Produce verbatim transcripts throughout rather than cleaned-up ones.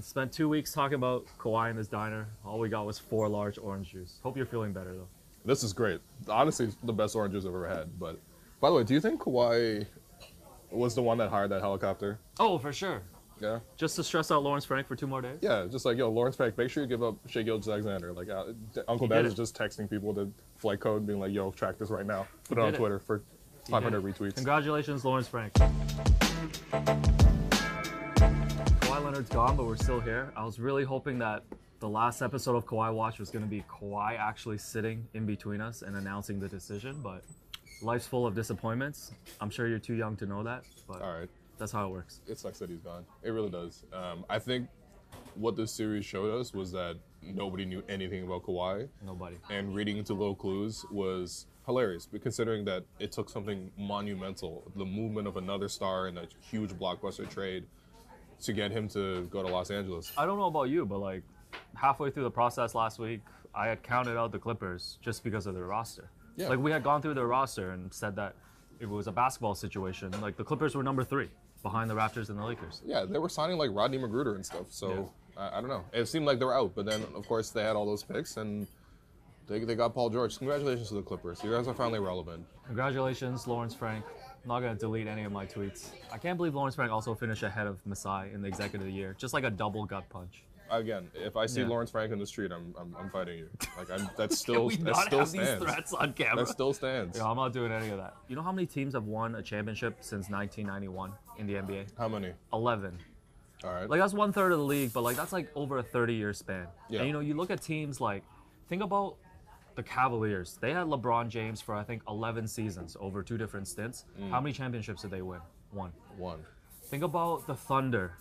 Spent two weeks talking about Kawhi in this diner. All we got was four large orange juice. Hope you're feeling better, though. This is great. Honestly, it's the best orange juice I've ever had. But, by the way, do you think Kawhi was the one that hired that helicopter? Oh, for sure. Yeah? Just to stress out Lawrence Frank for two more days? Yeah, just like, yo, Lawrence Frank, make sure you give up Shai Gilgeous-Alexander. Like, uh, Uncle Dad is just texting people the flight code, being like, yo, track this right now. Put it on Twitter for five hundred retweets. Congratulations, Lawrence Frank. Leonard's gone, but we're still here. I was really hoping that the last episode of Kawhi Watch was going to be Kawhi actually sitting in between us and announcing the decision, but life's full of disappointments. I'm sure you're too young to know that, but all right, that's how it works. It sucks that he's gone. It really does. Um, I think what this series showed us was that nobody knew anything about Kawhi. Nobody. And reading into little clues was hilarious, but considering that it took something monumental, the movement of another star in a huge blockbuster trade, to get him to go to Los Angeles. I don't know about you, but like halfway through the process last week, I had counted out the Clippers just because of their roster. Yeah. Like we had gone through their roster and said that if it was a basketball situation, like the Clippers were number three behind the Raptors and the Lakers. Yeah, they were signing like Rodney Magruder and stuff. So yeah. I, I don't know. It seemed like they were out, but then of course they had all those picks and they they got Paul George. Congratulations to the Clippers. You guys are finally relevant. Congratulations, Lawrence Frank. I'm not going to delete any of my tweets. I can't believe Lawrence Frank also finished ahead of Masai in the executive of the year. Just like a double gut punch. Again, if I see yeah. Lawrence Frank in the street, I'm I'm, I'm fighting you. Like I'm, that's still Can we that not still have stands. These threats on camera? That still stands. Yeah, I'm not doing any of that. You know how many teams have won a championship since nineteen ninety-one in the N B A? How many? eleven. All right. Like that's one third of the league, but like that's like over a thirty-year span. Yeah. And you know, you look at teams like, think about the Cavaliers. They had LeBron James for, I think, eleven seasons over two different stints. Mm. How many championships did they win? One. One. Think about the Thunder.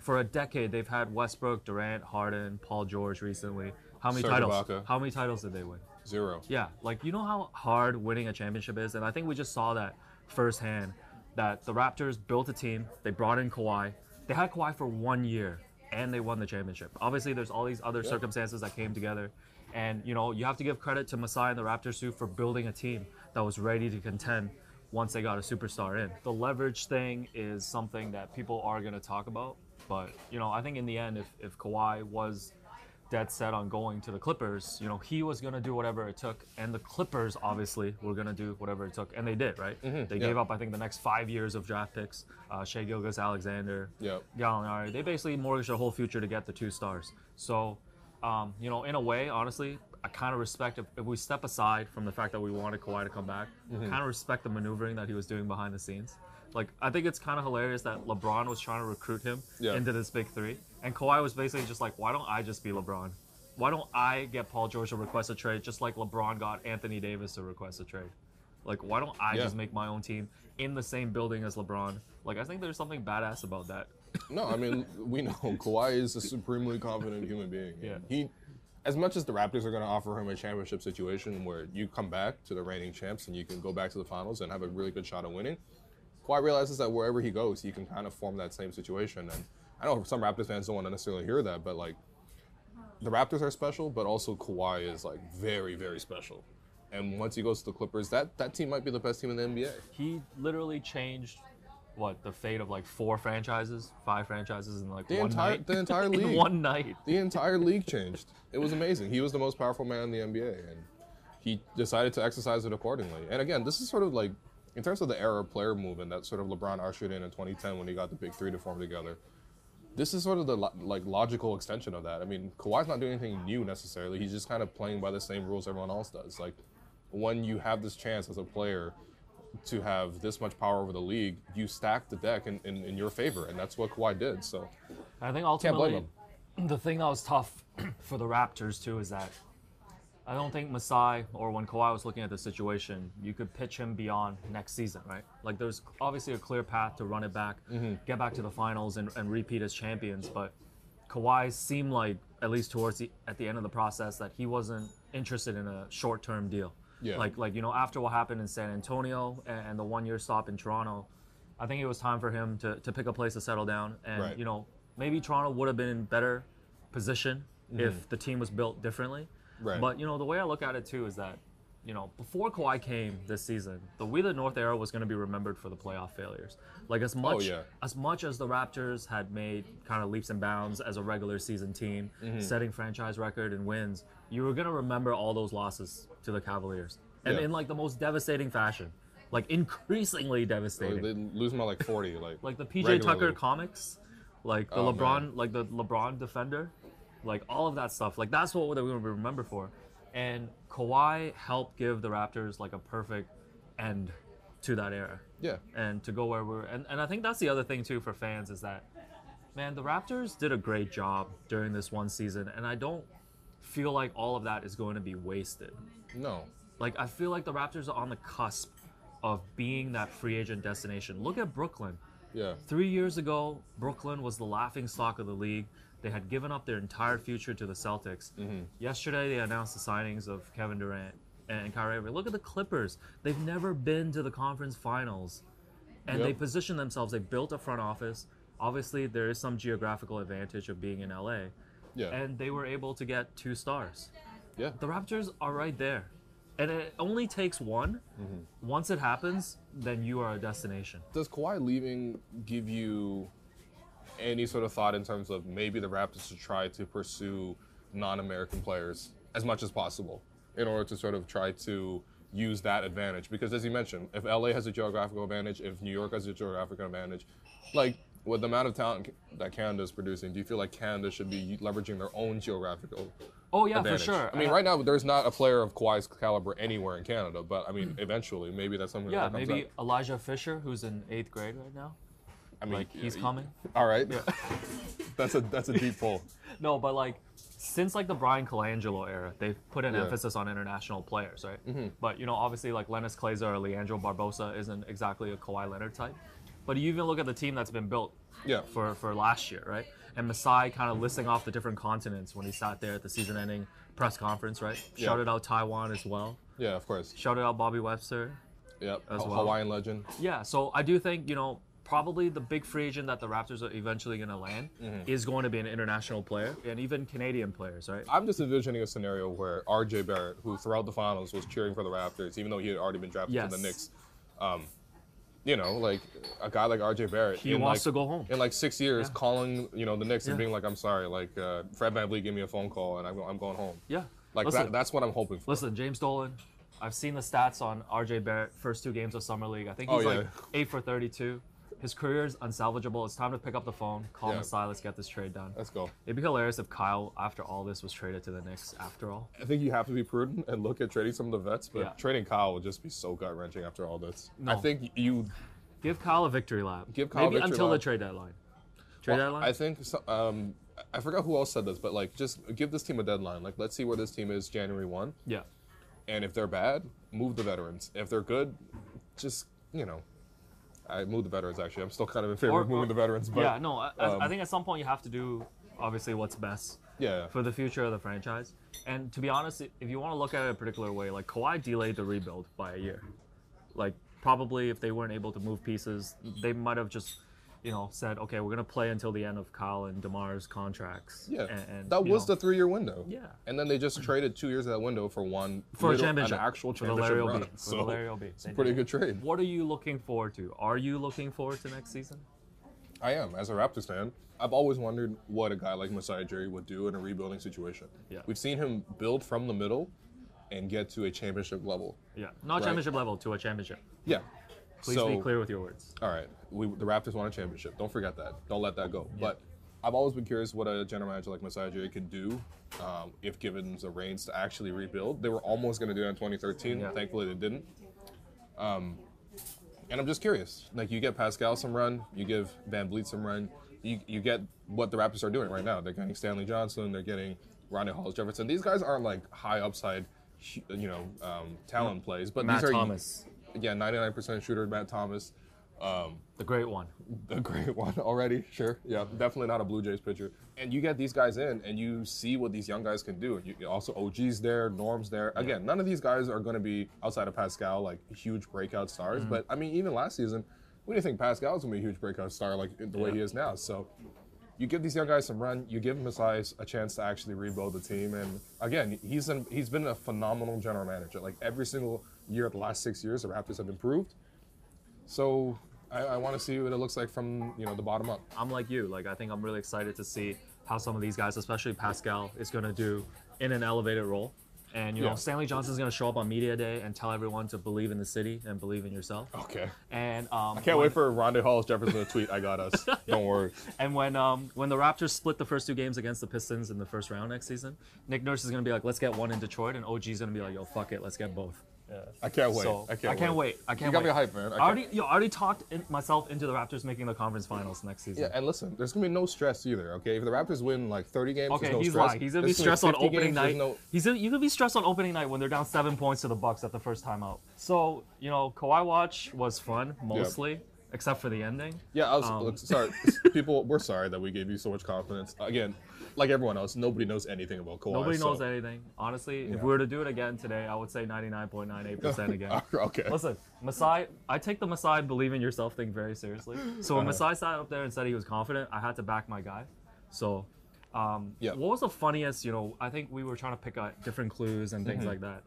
For a decade, they've had Westbrook, Durant, Harden, Paul George recently. How many Serge titles? Ibaka. How many titles did they win? Zero. Yeah. Like, you know how hard winning a championship is? And I think we just saw that firsthand, that the Raptors built a team. They brought in Kawhi. They had Kawhi for one year, and they won the championship. Obviously, there's all these other yeah. circumstances that came together. And, you know, you have to give credit to Masai and the Raptors too for building a team that was ready to contend once they got a superstar in. The leverage thing is something that people are going to talk about. But, you know, I think in the end, if, if Kawhi was dead set on going to the Clippers, you know, he was going to do whatever it took. And the Clippers, obviously, were going to do whatever it took. And they did, right? Mm-hmm, they yeah. gave up, I think, the next five years of draft picks. Uh, Shai Gilgeous-Alexander, yep. Gallinari. They basically mortgaged their whole future to get the two stars. So... Um, you know, in a way, honestly, I kind of respect, if, if we step aside from the fact that we wanted Kawhi to come back, mm-hmm. I kind of respect the maneuvering that he was doing behind the scenes. Like, I think it's kind of hilarious that LeBron was trying to recruit him yeah. into this big three. And Kawhi was basically just like, why don't I just be LeBron? Why don't I get Paul George to request a trade just like LeBron got Anthony Davis to request a trade? Like, why don't I yeah. just make my own team in the same building as LeBron? Like, I think there's something badass about that. No, I mean, we know Kawhi is a supremely confident human being. Yeah. He, as much as the Raptors are going to offer him a championship situation where you come back to the reigning champs and you can go back to the finals and have a really good shot at winning, Kawhi realizes that wherever he goes, he can kind of form that same situation. And I know some Raptors fans don't want to necessarily hear that, but like, the Raptors are special, but also Kawhi is like very, very special. And once he goes to the Clippers, that, that team might be the best team in the N B A. He literally changed... what, the fate of like four franchises, five franchises in like the one entire, night? The entire league. In one night. The entire league changed. It was amazing. He was the most powerful man in the N B A, and he decided to exercise it accordingly. And again, this is sort of like, in terms of the era of player movement that sort of LeBron ushered in in twenty ten when he got the big three to form together, this is sort of the lo- like logical extension of that. I mean, Kawhi's not doing anything new necessarily. He's just kind of playing by the same rules everyone else does. Like, when you have this chance as a player to have this much power over the league, you stack the deck in, in, in your favor, and that's what Kawhi did. So I think ultimately, can't blame him. The thing that was tough for the Raptors too is that I don't think Masai, or when Kawhi was looking at the situation, you could pitch him beyond next season, right? Like, there's obviously a clear path to run it back, mm-hmm. get back to the finals, and, and repeat as champions. But Kawhi seemed like, at least towards the at the end of the process, that he wasn't interested in a short-term deal. Yeah. Like, like you know, after what happened in San Antonio and, and the one-year stop in Toronto, I think it was time for him to, to pick a place to settle down. And, right. you know, maybe Toronto would have been in better position mm-hmm. if the team was built differently. Right. But, you know, the way I look at it, too, is that, you know, before Kawhi came this season, the We the North era was going to be remembered for the playoff failures. Like, as much, oh, yeah. as much as the Raptors had made kind of leaps and bounds as a regular season team, mm-hmm. setting franchise record and wins, you were going to remember all those losses to the Cavaliers. And yeah. in, like, the most devastating fashion. Like, increasingly devastating. Like, they lose by, like, forty. Like, like the P J regularly. Tucker comics. Like, the oh, LeBron, man. like, the LeBron defender. Like, all of that stuff. Like, that's what we're going to remember for. And Kawhi helped give the Raptors, like, a perfect end to that era. Yeah. And to go where we're... And, and I think that's the other thing, too, for fans is that, man, the Raptors did a great job during this one season. And I don't feel like all of that is going to be wasted. No. Like, I feel like the Raptors are on the cusp of being that free agent destination. Look at Brooklyn. Yeah. Three years ago, Brooklyn was the laughingstock of the league. They had given up their entire future to the Celtics. Mm-hmm. Yesterday, they announced the signings of Kevin Durant and Kyrie Irving. Look at the Clippers. They've never been to the conference finals. And yep. they positioned themselves. They built a front office. Obviously, there is some geographical advantage of being in L A. Yeah. And they were able to get two stars. Yeah. The Raptors are right there. And it only takes one. Mm-hmm. Once it happens, then you are a destination. Does Kawhi leaving give you any sort of thought in terms of maybe the Raptors should try to pursue non-American players as much as possible in order to sort of try to use that advantage? Because as you mentioned, if L A has a geographical advantage, if New York has a geographical advantage, like with the amount of talent that Canada is producing, do you feel like Canada should be leveraging their own geographical Oh, yeah, advantage? For sure. I mean, I, right now, there's not a player of Kawhi's caliber anywhere in Canada, but I mean, eventually, maybe that's something yeah, that comes maybe out. Elijah Fisher, who's in eighth grade right now. I mean, like, he's coming. All right. Yeah. that's a that's a deep pull. No, but like since like the Brian Colangelo era, they've put an yeah. emphasis on international players, right? Mm-hmm. But you know, obviously like Lennis Claiser or Leandro Barbosa isn't exactly a Kawhi Leonard type. But you even look at the team that's been built yeah. for, for last year, right? And Masai kind of listing off the different continents when he sat there at the season ending press conference, right? Yeah. Shouted out Taiwan as well. Yeah, of course. Shouted out Bobby Webster. Yep. As well. Hawaiian legend. Yeah, so I do think, you know, probably the big free agent that the Raptors are eventually going to land mm-hmm. is going to be an international player and even Canadian players, right? I'm just envisioning a scenario where R J Barrett, who throughout the finals was cheering for the Raptors, even though he had already been drafted yes. to the Knicks, um, you know, like a guy like R J Barrett. He wants like, to go home. In like six years, yeah. calling, you know, the Knicks yeah. and being like, I'm sorry, like uh, Fred VanVleet gave me a phone call and I'm, I'm going home. Yeah. Like listen, that, that's what I'm hoping for. Listen, James Dolan. I've seen the stats on R J Barrett first two games of Summer League. I think he's oh, yeah. like eight for thirty-two. His career is unsalvageable. It's time to pick up the phone, call yeah. Masai, let's get this trade done. Let's go. It'd be hilarious if Kyle, after all this, was traded to the Knicks after all. I think you have to be prudent and look at trading some of the vets, but yeah. trading Kyle would just be so gut-wrenching after all this. No. I think you... Give Kyle a victory lap. Give Kyle Maybe a victory until lap. the trade deadline. Trade well, deadline? I think... So, um, I forgot who else said this, but like, just give this team a deadline. Like, let's see where this team is January first. Yeah. And if they're bad, move the veterans. If they're good, just, you know... I moved the veterans, actually. I'm still kind of in favor or, of moving or, the veterans. But, yeah, no, I, um, I think at some point you have to do, obviously, what's best yeah. for the future of the franchise. And to be honest, if you want to look at it a particular way, like Kawhi delayed the rebuild by a year. Like, probably if they weren't able to move pieces, they might have just, you know, said, okay, we're going to play until the end of Kyle and DeMar's contracts. Yeah, and, and, that was know. the three-year window. Yeah. And then they just traded two years of that window for one. For middle, a championship. An actual championship for the Larry O'B. So the it's a pretty good trade. What are you looking forward to? Are you looking forward to next season? I am, as a Raptors fan. I've always wondered what a guy like Masai Ujiri would do in a rebuilding situation. Yeah. We've seen him build from the middle and get to a championship level. Yeah, not right? championship level, to a championship. Yeah. Please so, be clear with your words. All right. We, the Raptors won a championship. Don't forget that. Don't let that go. Yeah. But I've always been curious what a general manager like Masai Ujiri could do um, if given the reins to actually rebuild. They were almost going to do that in twenty thirteen. Yeah. Thankfully, they didn't. Um, and I'm just curious. Like, you get Pascal some run. You give VanVleet some run. You, you get what the Raptors are doing right now. They're getting Stanley Johnson. They're getting Ronnie Hollis Jefferson. These guys aren't like high upside, you know, um, talent plays. But Matt these are, Thomas. Yeah, ninety-nine percent shooter, Matt Thomas. Um, the great one. The great one already, sure. Yeah, definitely not a Blue Jays pitcher. And you get these guys in, and you see what these young guys can do. You, also, O G's there, Norm's there. Again, yeah. none of these guys are going to be, outside of Pascal, like huge breakout stars. Mm-hmm. But, I mean, even last season, we didn't think Pascal was going to be a huge breakout star like the yeah. way he is now. So you give these young guys some run. You give Masai a chance to actually rebuild the team. And, again, he's an, he's been a phenomenal general manager. Like, every single year of the last six years, the Raptors have improved. So I, I want to see what it looks like from, you know, the bottom up. I'm like you. Like, I think I'm really excited to see how some of these guys, especially Pascal, is going to do in an elevated role. And, you yeah. know, Stanley Johnson is going to show up on media day and tell everyone to believe in the city and believe in yourself. Okay. And um, I can't when, wait for Ronnie Hollis Jefferson to tweet, I got us. Don't worry. And when um, when the Raptors split the first two games against the Pistons in the first round next season, Nick Nurse is going to be like, let's get one in Detroit. And O G is going to be like, yo, fuck it. Let's get both. Yeah. I can't wait. So, I can't, I can't wait. wait. I can't wait. You got wait. me hyped, man. I, I already, yo, I already talked in, myself into the Raptors making the conference finals next season. Yeah, and listen, there's going to be no stress either, okay? If the Raptors win, like, thirty games, okay, there's no he's stress. Like, he's going to be stressed on opening games, night. No... He's going to be stressed on opening night when they're down seven points to the Bucks at the first time out. So, you know, Kawhi Watch was fun, mostly, yeah. except for the ending. Yeah, I was um, look, sorry. People, we're sorry that we gave you so much confidence. Again, like everyone else, nobody knows anything about Kawhi. Nobody knows so. anything. Honestly, yeah. if we were to do it again today, I would say ninety-nine point nine eight percent again. Okay. Listen, Masai, I take the Masai believe in yourself thing very seriously. So when uh, Masai sat up there and said he was confident, I had to back my guy. So um, yeah. what was the funniest, you know, I think we were trying to pick out different clues and things mm-hmm. like that.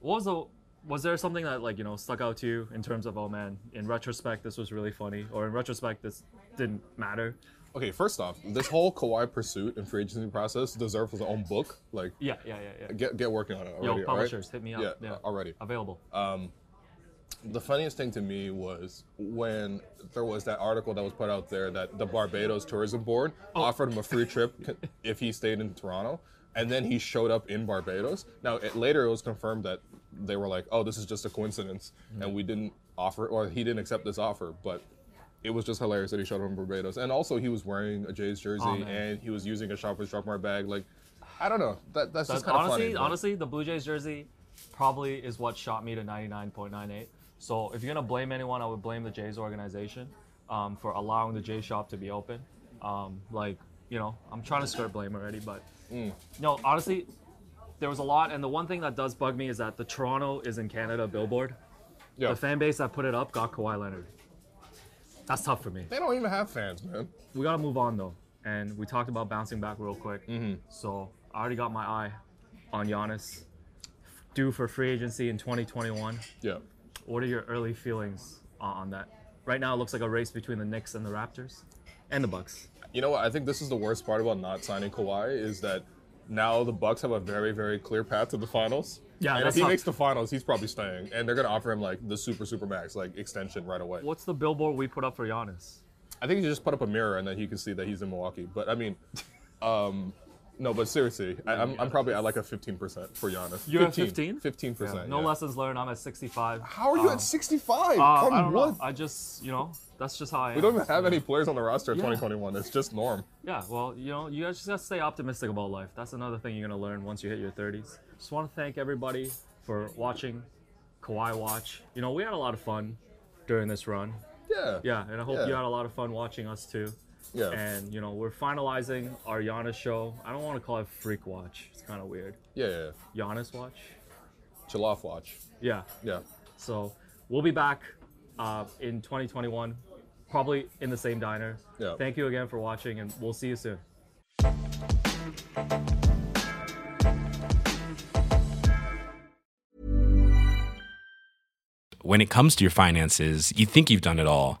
What was the, was there something that, like, you know, stuck out to you in terms of, oh man, in retrospect, this was really funny, or in retrospect, this didn't matter? Okay, first off, this whole Kawhi pursuit and free agency process deserves its own book. Like, yeah, yeah, yeah, yeah. Get get working on it already. Yo, publishers, right? Hit me up. Yeah, yeah. Uh, already available. Um, the funniest thing to me was when there was that article that was put out there that the Barbados Tourism Board oh. offered him a free trip if he stayed in Toronto, and then he showed up in Barbados. Now it, later it was confirmed that they were like, "Oh, this is just a coincidence," mm-hmm. and we didn't offer, or he didn't accept this offer, but. It was just hilarious that he showed up in Barbados. And also, he was wearing a Jays jersey, oh, and he was using a Shoppers Drug Mart bag. Like, I don't know. That, that's, that's just kind of funny. But... Honestly, the Blue Jays jersey probably is what shot me to ninety-nine point nine eight. So if you're going to blame anyone, I would blame the Jays organization um, for allowing the Jays shop to be open. Um, like, you know, I'm trying to skirt blame already, but... Mm. No, honestly, there was a lot. And the one thing that does bug me is that the Toronto is in Canada billboard. Yeah. The fan base that put it up got Kawhi Leonard. That's tough for me. They don't even have fans, man. We got to move on, though. And we talked about bouncing back real quick. Mm-hmm. So I already got my eye on Giannis. Due for free agency in twenty twenty-one. Yeah. What are your early feelings on that? Right now, it looks like a race between the Knicks and the Raptors and the Bucks. You know what? I think this is the worst part about not signing Kawhi is that now the Bucks have a very, very clear path to the finals. Yeah, and if he not... makes the finals, he's probably staying. And they're going to offer him, like, the super, super max, like, extension right away. What's the billboard we put up for Giannis? I think you just put up a mirror and then you can see that he's in Milwaukee. But, I mean, um, no, but seriously, I, I'm, I'm probably at, like, a fifteen percent for Giannis. You're at fifteen? fifteen percent, yeah, No yeah. lessons learned. I'm at sixty-five. How are you um, at sixty-five? Uh, Come I don't know. I just, you know, that's just how I am. We don't even have yeah. any players on the roster in yeah. twenty twenty-one. It's just Norm. Yeah, well, you know, you guys just got to stay optimistic about life. That's another thing you're going to learn once you hit your thirties. Just want to thank everybody for watching Kawhi Watch. You know, we had a lot of fun during this run. Yeah. Yeah, and I hope yeah. you had a lot of fun watching us too. Yeah. And, you know, we're finalizing our Giannis show. I don't want to call it Freak Watch. It's kind of weird. Yeah, yeah. Giannis Watch? Chill Off Watch. Yeah. Yeah. So we'll be back uh, in twenty twenty-one, probably in the same diner. Yeah. Thank you again for watching, and we'll see you soon. When it comes to your finances, you think you've done it all.